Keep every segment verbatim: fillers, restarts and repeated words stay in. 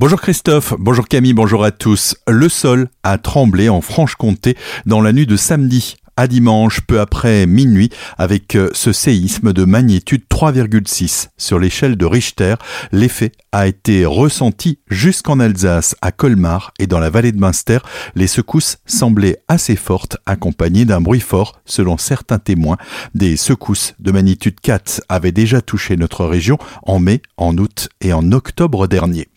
Bonjour Christophe, bonjour Camille, bonjour à tous. Le sol a tremblé en Franche-Comté dans la nuit de samedi à dimanche, peu après minuit, avec ce séisme de magnitude trois virgule six sur l'échelle de Richter. L'effet a été ressenti jusqu'en Alsace, à Colmar et dans la vallée de Munster. Les secousses semblaient assez fortes, accompagnées d'un bruit fort, selon certains témoins. Des secousses de magnitude quatre avaient déjà touché notre région en mai, en août et en octobre dernier.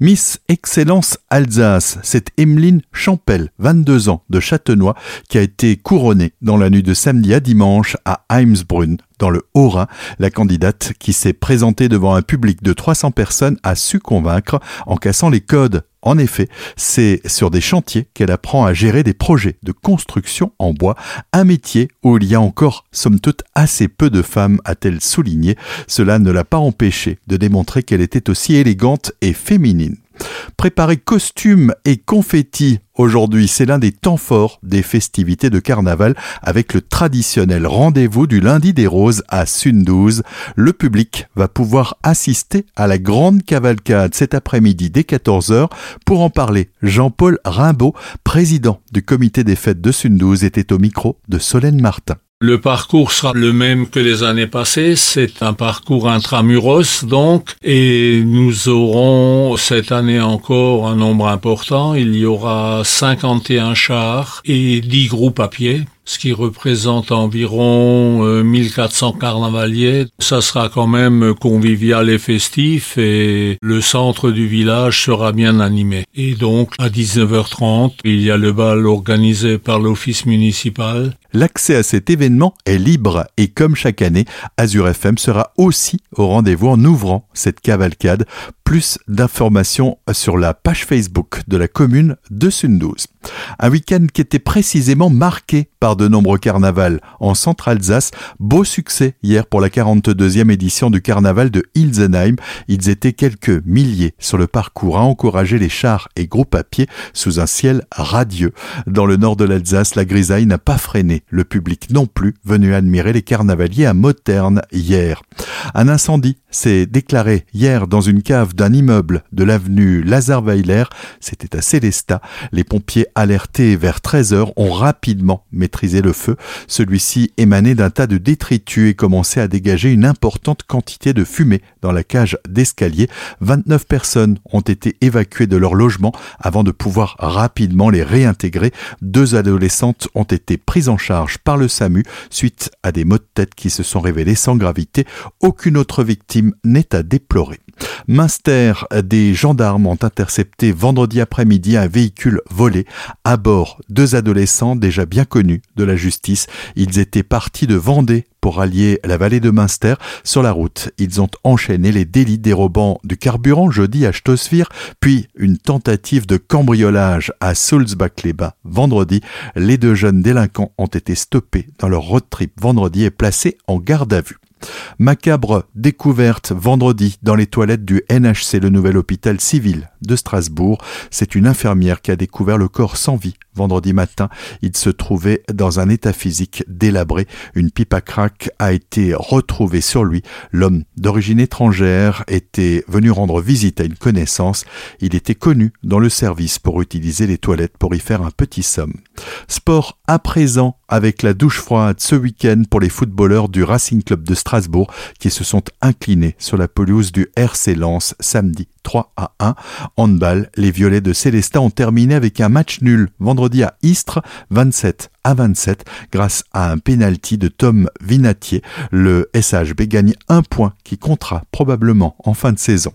Miss Excellence Alsace, c'est Emeline Champel, vingt-deux ans, de Châtenois, qui a été couronnée dans la nuit de samedi à dimanche à Heimsbrunn, dans le Haut-Rhin. La candidate, qui s'est présentée devant un public de trois cents personnes, a su convaincre en cassant les codes. En effet, c'est sur des chantiers qu'elle apprend à gérer des projets de construction en bois, un métier où il y a encore, somme toute, assez peu de femmes, a-t-elle souligné. Cela ne l'a pas empêchée de démontrer qu'elle était aussi élégante et féminine. Préparer costumes et confettis aujourd'hui, c'est l'un des temps forts des festivités de carnaval avec le traditionnel rendez-vous du Lundi des roses à Sundhouse. Le public va pouvoir assister à la grande cavalcade cet après-midi dès quatorze heures. Pour en parler, Jean-Paul Rimbault, président du comité des fêtes de Sundhouse, était au micro de Solène Martin. Le parcours sera le même que les années passées, c'est un parcours intramuros donc, et nous aurons cette année encore un nombre important, il y aura cinquante et un chars et dix groupes à pied, ce qui représente environ mille quatre cents carnavaliers. Ça sera quand même convivial et festif et le centre du village sera bien animé. Et donc, à dix-neuf heures trente, il y a le bal organisé par l'office municipal. L'accès à cet événement est libre et comme chaque année, Azur F M sera aussi au rendez-vous en ouvrant cette cavalcade. Plus d'informations sur la page Facebook de la commune de Sundhouse. Un week-end qui était précisément marqué par de nombreux carnavals en centre Alsace. Beau succès hier pour la quarante-deuxième édition du carnaval de Hilsenheim. Ils étaient quelques milliers sur le parcours à encourager les chars et groupes à pied sous un ciel radieux. Dans le nord de l'Alsace, la grisaille n'a pas freiné le public non plus, venu admirer les carnavaliers à Mothern hier. Un incendie s'est déclaré hier dans une cave d'un immeuble de l'avenue Lazare-Weiler. C'était à Célestat. Les pompiers alertés vers treize heures ont rapidement maîtrisé le feu. Celui-ci émanait d'un tas de détritus et commençait à dégager une importante quantité de fumée dans la cage d'escalier. vingt-neuf personnes ont été évacuées de leur logement avant de pouvoir rapidement les réintégrer. Deux adolescentes ont été prises en charge par le SAMU suite à des maux de tête qui se sont révélés sans gravité. Aucune autre victime n'est à déplorer. Münster, des gendarmes ont intercepté vendredi après-midi un véhicule volé. À bord, deux adolescents déjà bien connus de la justice. Ils étaient partis de Vendée pour rallier la vallée de Munster. Sur la route, ils ont enchaîné les délits dérobant du carburant jeudi à Stosfirs, puis une tentative de cambriolage à Sulzbach-les-Bains vendredi. Les deux jeunes délinquants ont été stoppés dans leur road trip vendredi et placés en garde à vue. Macabre découverte vendredi dans les toilettes du N H C, le nouvel hôpital civil de Strasbourg. C'est une infirmière qui a découvert le corps sans vie vendredi matin. Il se trouvait dans un état physique délabré. Une pipe à crack a été retrouvée sur lui. L'homme d'origine étrangère était venu rendre visite à une connaissance. Il était connu dans le service pour utiliser les toilettes pour y faire un petit somme. Sport à présent avec la douche froide ce week-end pour les footballeurs du Racing Club de Strasbourg qui se sont inclinés sur la pelouse du R C Lens samedi trois à un. Handball, les violets de Célestat ont terminé avec un match nul vendredi à Istres, vingt-sept à vingt-sept, grâce à un pénalty de Tom Vinatier. Le S H B gagne un point qui comptera probablement en fin de saison.